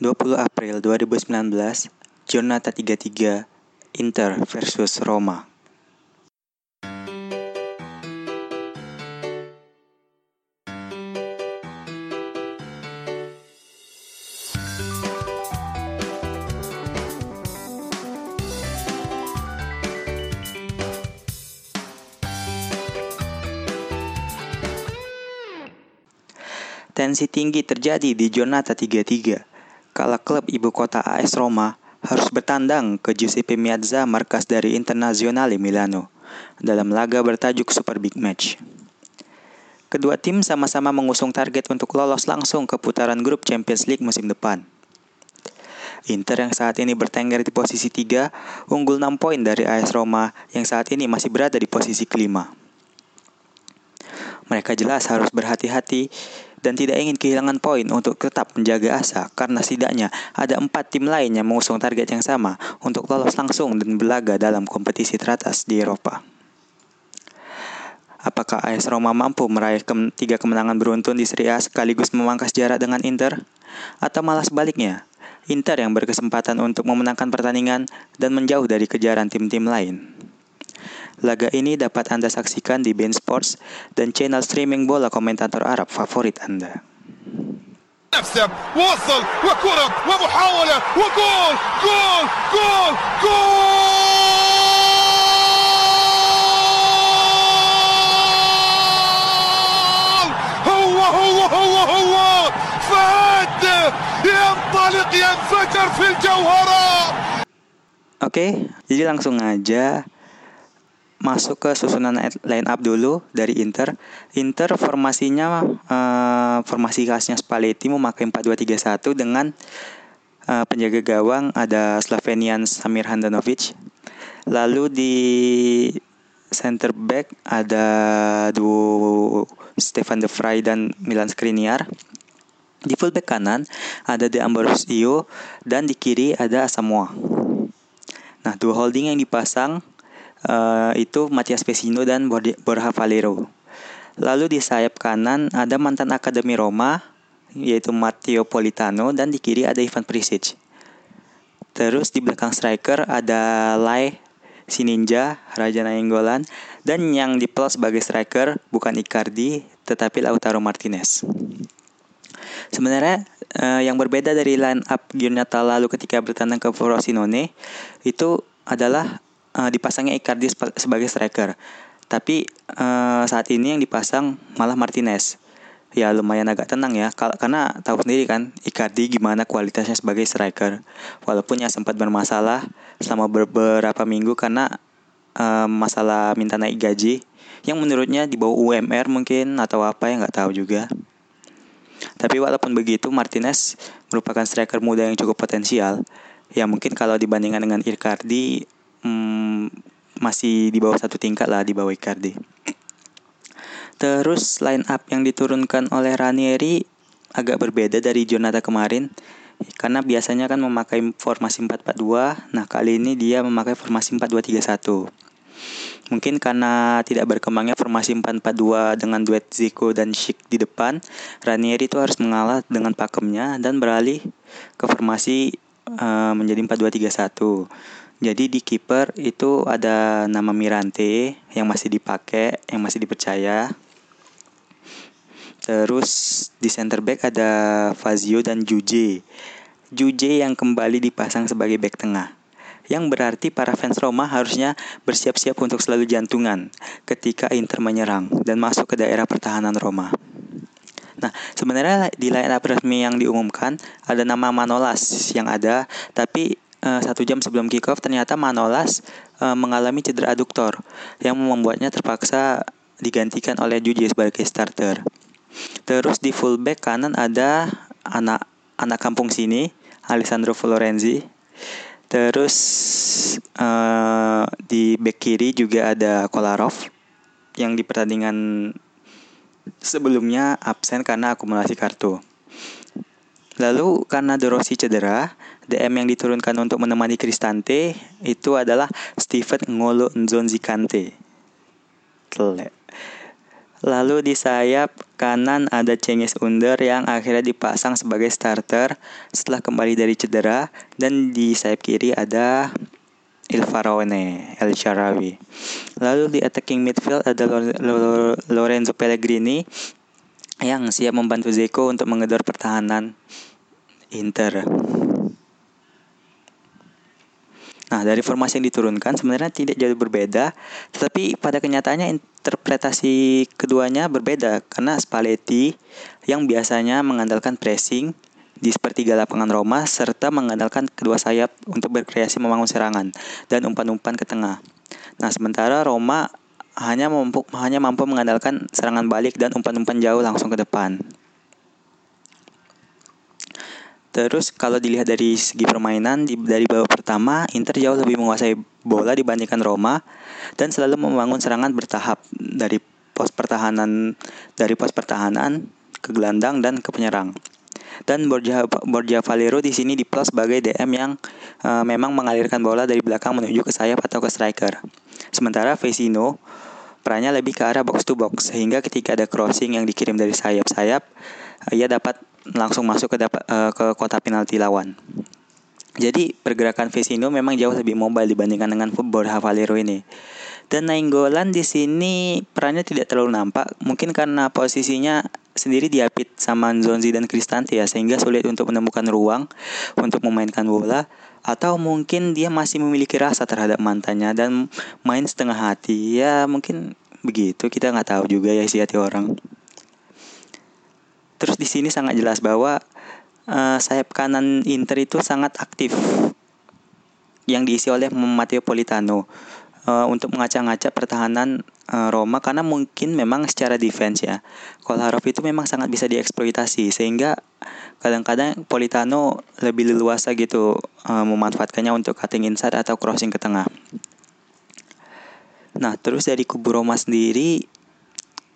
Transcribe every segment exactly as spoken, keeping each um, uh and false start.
dua puluh April dua ribu sembilan belas, Giornata tiga puluh tiga, Inter versus Roma. Tensi tinggi terjadi di Giornata tiga puluh tiga, kala klub ibu kota A S Roma harus bertandang ke Giuseppe Meazza, markas dari Internazionale Milano, dalam laga bertajuk Super Big Match. Kedua tim sama-sama mengusung target untuk lolos langsung ke putaran grup Champions League musim depan. Inter yang saat ini bertengger di posisi tiga, unggul enam poin dari A S Roma yang saat ini masih berada di posisi kelima. Mereka jelas harus berhati-hati dan tidak ingin kehilangan poin untuk tetap menjaga asa, karena setidaknya ada empat tim lain yang mengusung target yang sama untuk lolos langsung dan berlaga dalam kompetisi teratas di Eropa. Apakah A S Roma mampu meraih ke- tiga kemenangan beruntun di Serie A sekaligus memangkas jarak dengan Inter? Atau malah sebaliknya, Inter yang berkesempatan untuk memenangkan pertandingan dan menjauh dari kejaran tim-tim lain? Laga ini dapat Anda saksikan di Bein Sports dan channel streaming bola komentator Arab favorit Anda. Oke, jadi langsung aja masuk ke susunan line up dulu dari Inter. Inter formasinya eh, formasi khasnya Spalletti, memakai empat dua tiga satu dengan eh, penjaga gawang ada Slovenian Samir Handanovic. Lalu di center back ada duo Stefan De Vrij dan Milan Skriniar. Di full back kanan ada D'Ambrosio dan di kiri ada Asamoah. Nah, dua holding yang dipasang Uh, itu Matias Vecino dan Borja Valero. Lalu di sayap kanan ada mantan Akademi Roma, yaitu Matteo Politano, dan di kiri ada Ivan Perišić. Terus di belakang striker ada Lai Sininja, Radja Nainggolan, dan yang diplot sebagai striker bukan Icardi tetapi Lautaro Martinez. Sebenarnya uh, yang berbeda dari line up Giornata lalu ketika bertandang ke Frosinone itu adalah Uh, dipasangnya Icardi sebagai striker, tapi uh, saat ini yang dipasang malah Martinez. Ya lumayan agak tenang ya, kal- karena tahu sendiri kan Icardi gimana kualitasnya sebagai striker. Walaupun ya sempat bermasalah selama beberapa minggu karena uh, masalah minta naik gaji, yang menurutnya di bawah U M R mungkin atau apa ya, nggak tahu juga. Tapi walaupun begitu, Martinez merupakan striker muda yang cukup potensial. Ya mungkin kalau dibandingkan dengan Icardi, Hmm, masih di bawah satu tingkat lah, di bawah Icardi. Terus line up yang diturunkan oleh Ranieri agak berbeda dari Giornata kemarin, karena biasanya kan memakai formasi empat empat dua. Nah kali ini dia memakai formasi empat dua tiga satu. Mungkin karena tidak berkembangnya formasi empat empat dua dengan duet Džeko dan Šić di depan, Ranieri itu harus mengalah dengan pakemnya dan beralih ke formasi uh, menjadi empat dua tiga satu. Jadi di kiper itu ada nama Mirante yang masih dipakai, yang masih dipercaya. Terus di center back ada Fazio dan Juje. Juje yang kembali dipasang sebagai back tengah. Yang berarti para fans Roma harusnya bersiap-siap untuk selalu jantungan ketika Inter menyerang dan masuk ke daerah pertahanan Roma. Nah, sebenarnya di line up resmi yang diumumkan ada nama Manolas yang ada, tapi Uh, satu jam sebelum kick-off ternyata Manolas uh, mengalami cedera aduktor yang membuatnya terpaksa digantikan oleh Juje sebagai starter. Terus di fullback kanan ada anak anak kampung sini, Alessandro Florenzi. Terus uh, di back kiri juga ada Kolarov yang di pertandingan sebelumnya absen karena akumulasi kartu. Lalu karena De Rossi cedera, D M yang diturunkan untuk menemani Cristante itu adalah Stephen N'Golo N'Zonzi Kante. Telek. Lalu di sayap kanan ada Cengiz Under yang akhirnya dipasang sebagai starter setelah kembali dari cedera. Dan di sayap kiri ada Frosinone, El Shaarawy. Lalu di attacking midfield ada Lorenzo Pellegrini yang siap membantu Džeko untuk mengedor pertahanan Inter. Nah, dari formasi yang diturunkan sebenarnya tidak jauh berbeda, tetapi pada kenyataannya interpretasi keduanya berbeda karena Spalletti yang biasanya mengandalkan pressing di sepertiga lapangan Roma serta mengandalkan kedua sayap untuk berkreasi membangun serangan dan umpan-umpan ke tengah. Nah, sementara Roma hanya mampu hanya mampu mengandalkan serangan balik dan umpan-umpan jauh langsung ke depan. Terus kalau dilihat dari segi permainan di, dari babak pertama, Inter jauh lebih menguasai bola dibandingkan Roma dan selalu membangun serangan bertahap dari pos pertahanan dari pos pertahanan ke gelandang dan ke penyerang. Dan Borja Borja Valero di sini diplos sebagai D M yang uh, memang mengalirkan bola dari belakang menuju ke sayap atau ke striker. Sementara Vecino perannya lebih ke arah box to box sehingga ketika ada crossing yang dikirim dari sayap-sayap, uh, ia dapat langsung masuk ke dapat, uh, ke kotak penalti lawan. Jadi pergerakan Vecino memang jauh lebih mobile dibandingkan dengan Borja Valero ini. Dan Nainggolan di sini perannya tidak terlalu nampak, mungkin karena posisinya sendiri diapit sama Zonzi dan Cristante ya, sehingga sulit untuk menemukan ruang untuk memainkan bola, atau mungkin dia masih memiliki rasa terhadap mantannya dan main setengah hati. Ya mungkin begitu, kita nggak tahu juga ya isi hati orang. Terus di sini sangat jelas bahwa uh, sayap kanan Inter itu sangat aktif yang diisi oleh Matteo Politano uh, untuk mengacak-acak pertahanan uh, Roma, karena mungkin memang secara defense ya Kolarov itu memang sangat bisa dieksploitasi sehingga kadang-kadang Politano lebih leluasa gitu uh, memanfaatkannya untuk cutting inside atau crossing ke tengah. Nah, terus dari kubu Roma sendiri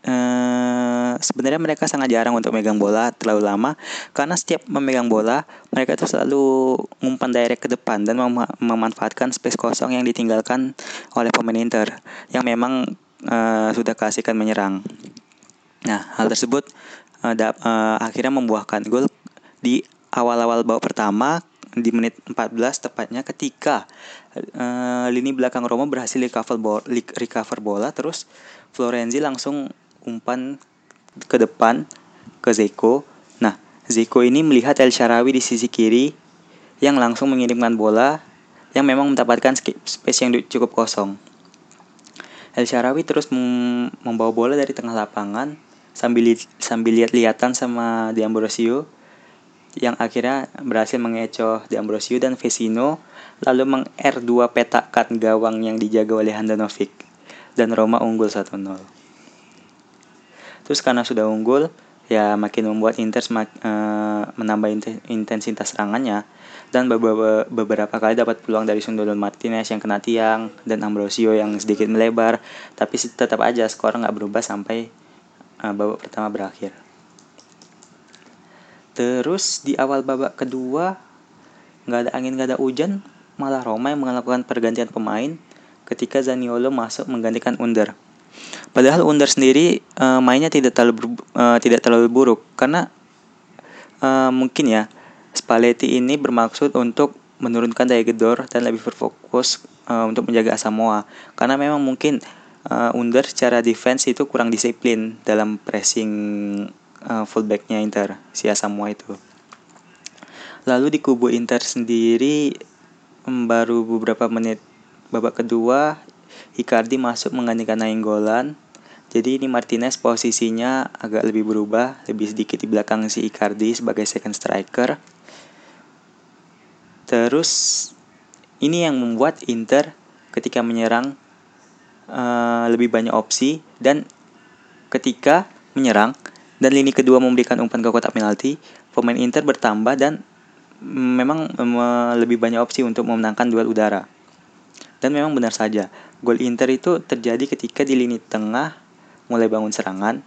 Uh, sebenarnya mereka sangat jarang untuk megang bola terlalu lama, karena setiap memegang bola mereka itu selalu ngumpan direct ke depan dan mem- memanfaatkan space kosong yang ditinggalkan oleh pemain Inter yang memang uh, sudah keasikan menyerang. Nah, hal tersebut uh, da- uh, akhirnya membuahkan gol di awal-awal babak pertama di menit empat belas tepatnya, ketika uh, lini belakang Roma berhasil recover bola, recover bola terus Florenzi langsung umpan ke depan ke Džeko. Nah, Džeko ini melihat El Shaarawy di sisi kiri yang langsung mengirimkan bola yang memang mendapatkan space yang cukup kosong. El Shaarawy terus membawa bola dari tengah lapangan sambil sambil lihat-lihatan sama D'Ambrosio yang akhirnya berhasil mengecoh D'Ambrosio dan Vecino, lalu meng-R dua petakan gawang yang dijaga oleh Handanovic dan Roma unggul satu nol. Terus karena sudah unggul, ya makin membuat Inter semak, e, menambah intensitas serangannya. Dan beberapa, beberapa kali dapat peluang dari sundulan Martinez yang kena tiang dan D'Ambrosio yang sedikit melebar. Tapi tetap aja skor nggak berubah sampai e, babak pertama berakhir. Terus di awal babak kedua, nggak ada angin nggak ada hujan, malah Roma yang melakukan pergantian pemain ketika Zaniolo masuk menggantikan Under. Padahal Under sendiri uh, mainnya tidak terlalu uh, tidak terlalu buruk, karena uh, mungkin ya Spalletti ini bermaksud untuk menurunkan daya gedor dan lebih berfokus uh, untuk menjaga Asamoah, karena memang mungkin uh, Under secara defense itu kurang disiplin dalam pressing uh, fullbacknya Inter si Asamoah itu. Lalu di kubu Inter sendiri um, baru beberapa menit babak kedua Icardi masuk menggantikan Nainggolan. Jadi ini Martinez posisinya agak lebih berubah, lebih sedikit di belakang si Icardi sebagai second striker. Terus ini yang membuat Inter ketika menyerang uh, lebih banyak opsi, dan ketika menyerang dan lini kedua memberikan umpan ke kotak penalti, pemain Inter bertambah dan memang um, lebih banyak opsi untuk memenangkan duel udara. Dan memang benar saja, gol Inter itu terjadi ketika di lini tengah mulai bangun serangan.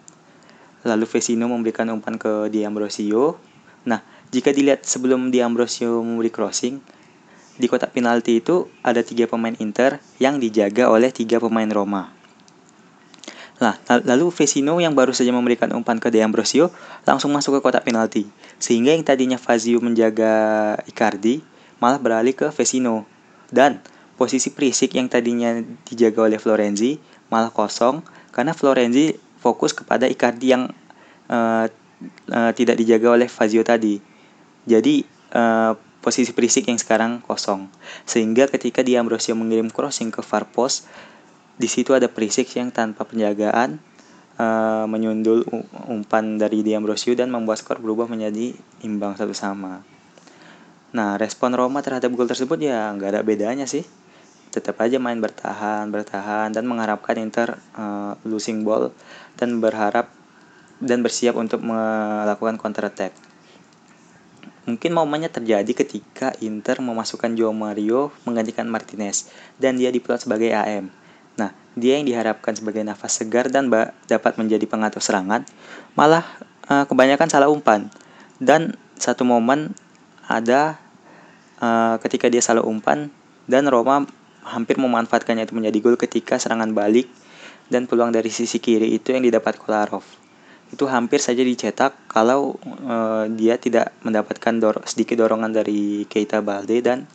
Lalu Vecino memberikan umpan ke D'Ambrosio. Nah, jika dilihat sebelum D'Ambrosio memberi crossing, di kotak penalti itu ada tiga pemain Inter yang dijaga oleh tiga pemain Roma. Nah, lalu Vecino yang baru saja memberikan umpan ke D'Ambrosio langsung masuk ke kotak penalti, sehingga yang tadinya Fazio menjaga Icardi malah beralih ke Vecino. Dan posisi Perišić yang tadinya dijaga oleh Florenzi malah kosong karena Florenzi fokus kepada Icardi yang uh, uh, tidak dijaga oleh Fazio tadi. Jadi uh, posisi Perišić yang sekarang kosong, sehingga ketika D'Ambrosio mengirim crossing ke far post, di situ ada Perišić yang tanpa penjagaan uh, menyundul umpan dari D'Ambrosio dan membuat skor berubah menjadi imbang satu sama. Nah, respon Roma terhadap gol tersebut ya nggak ada bedanya sih. Tetap aja main bertahan, bertahan dan mengharapkan Inter uh, losing ball dan berharap dan bersiap untuk melakukan counter attack. Mungkin momennya terjadi ketika Inter memasukkan João Mario menggantikan Martinez dan dia diplot sebagai A M. Nah, dia yang diharapkan sebagai nafas segar dan ba- dapat menjadi pengatur serangan, malah uh, kebanyakan salah umpan. Dan satu momen ada uh, ketika dia salah umpan, dan Roma hampir memanfaatkannya itu menjadi gol ketika serangan balik, dan peluang dari sisi kiri itu yang didapat Kolarov. Itu hampir saja dicetak kalau uh, dia tidak mendapatkan dor- sedikit dorongan dari Keita Balde dan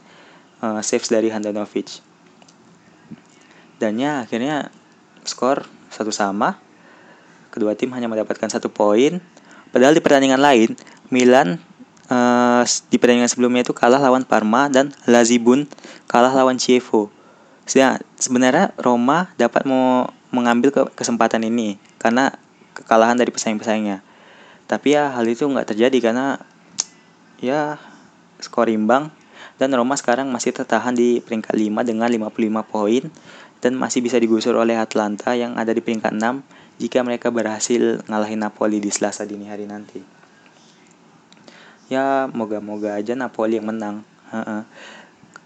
uh, saves dari Handanovic. Dan ya, akhirnya skor satu sama. Kedua tim hanya mendapatkan satu poin. Padahal di pertandingan lain, Milan eh, di pertandingan sebelumnya itu kalah lawan Parma dan Lazibun kalah lawan Chievo. Nah, sebenarnya Roma dapat mau mengambil kesempatan ini karena kekalahan dari pesaing-pesaingnya. Tapi ya hal itu nggak terjadi karena ya skor imbang dan Roma sekarang masih tertahan di peringkat lima dengan lima puluh lima poin. Dan masih bisa digusur oleh Atalanta yang ada di peringkat enam jika mereka berhasil ngalahin Napoli di Selasa dini hari nanti. Ya, moga-moga aja Napoli yang menang. Heeh.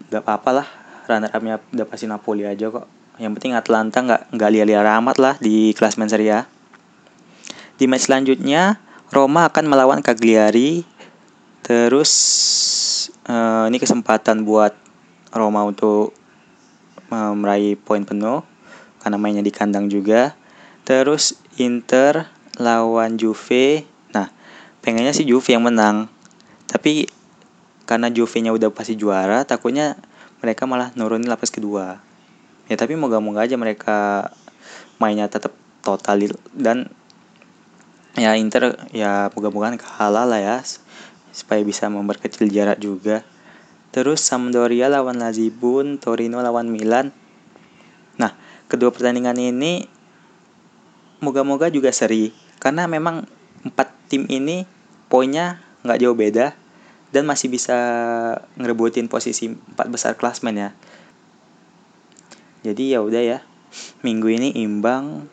Gak apa-apa lah, runner-up-nya udah pasti Napoli aja kok. Yang penting Atalanta gak, gak liar-liar amat lah di klasemen Serie A. Di match selanjutnya, Roma akan melawan Cagliari. Terus, eh, ini kesempatan buat Roma untuk meraih poin penuh karena mainnya di kandang juga. Terus Inter lawan Juve. Nah, pengennya sih Juve yang menang, tapi karena Juve-nya udah pasti juara, takutnya mereka malah nurunin lapis kedua. Ya tapi moga-moga aja mereka mainnya tetap total. Dan ya Inter ya moga-moga kalah lah ya, supaya bisa memperkecil jarak juga. Terus Sampdoria lawan Lazibun, Torino lawan Milan. Nah, kedua pertandingan ini moga-moga juga seri, karena memang empat tim ini poinnya gak jauh beda dan masih bisa ngerebutin posisi empat besar klasemen ya. Jadi ya udah ya, minggu ini imbang,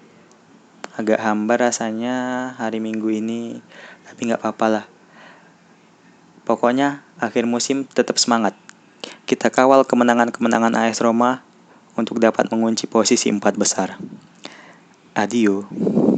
agak hambar rasanya hari Minggu ini, tapi gak apa-apa lah. Pokoknya akhir musim tetap semangat. Kita kawal kemenangan-kemenangan A S Roma untuk dapat mengunci posisi empat besar. Adio.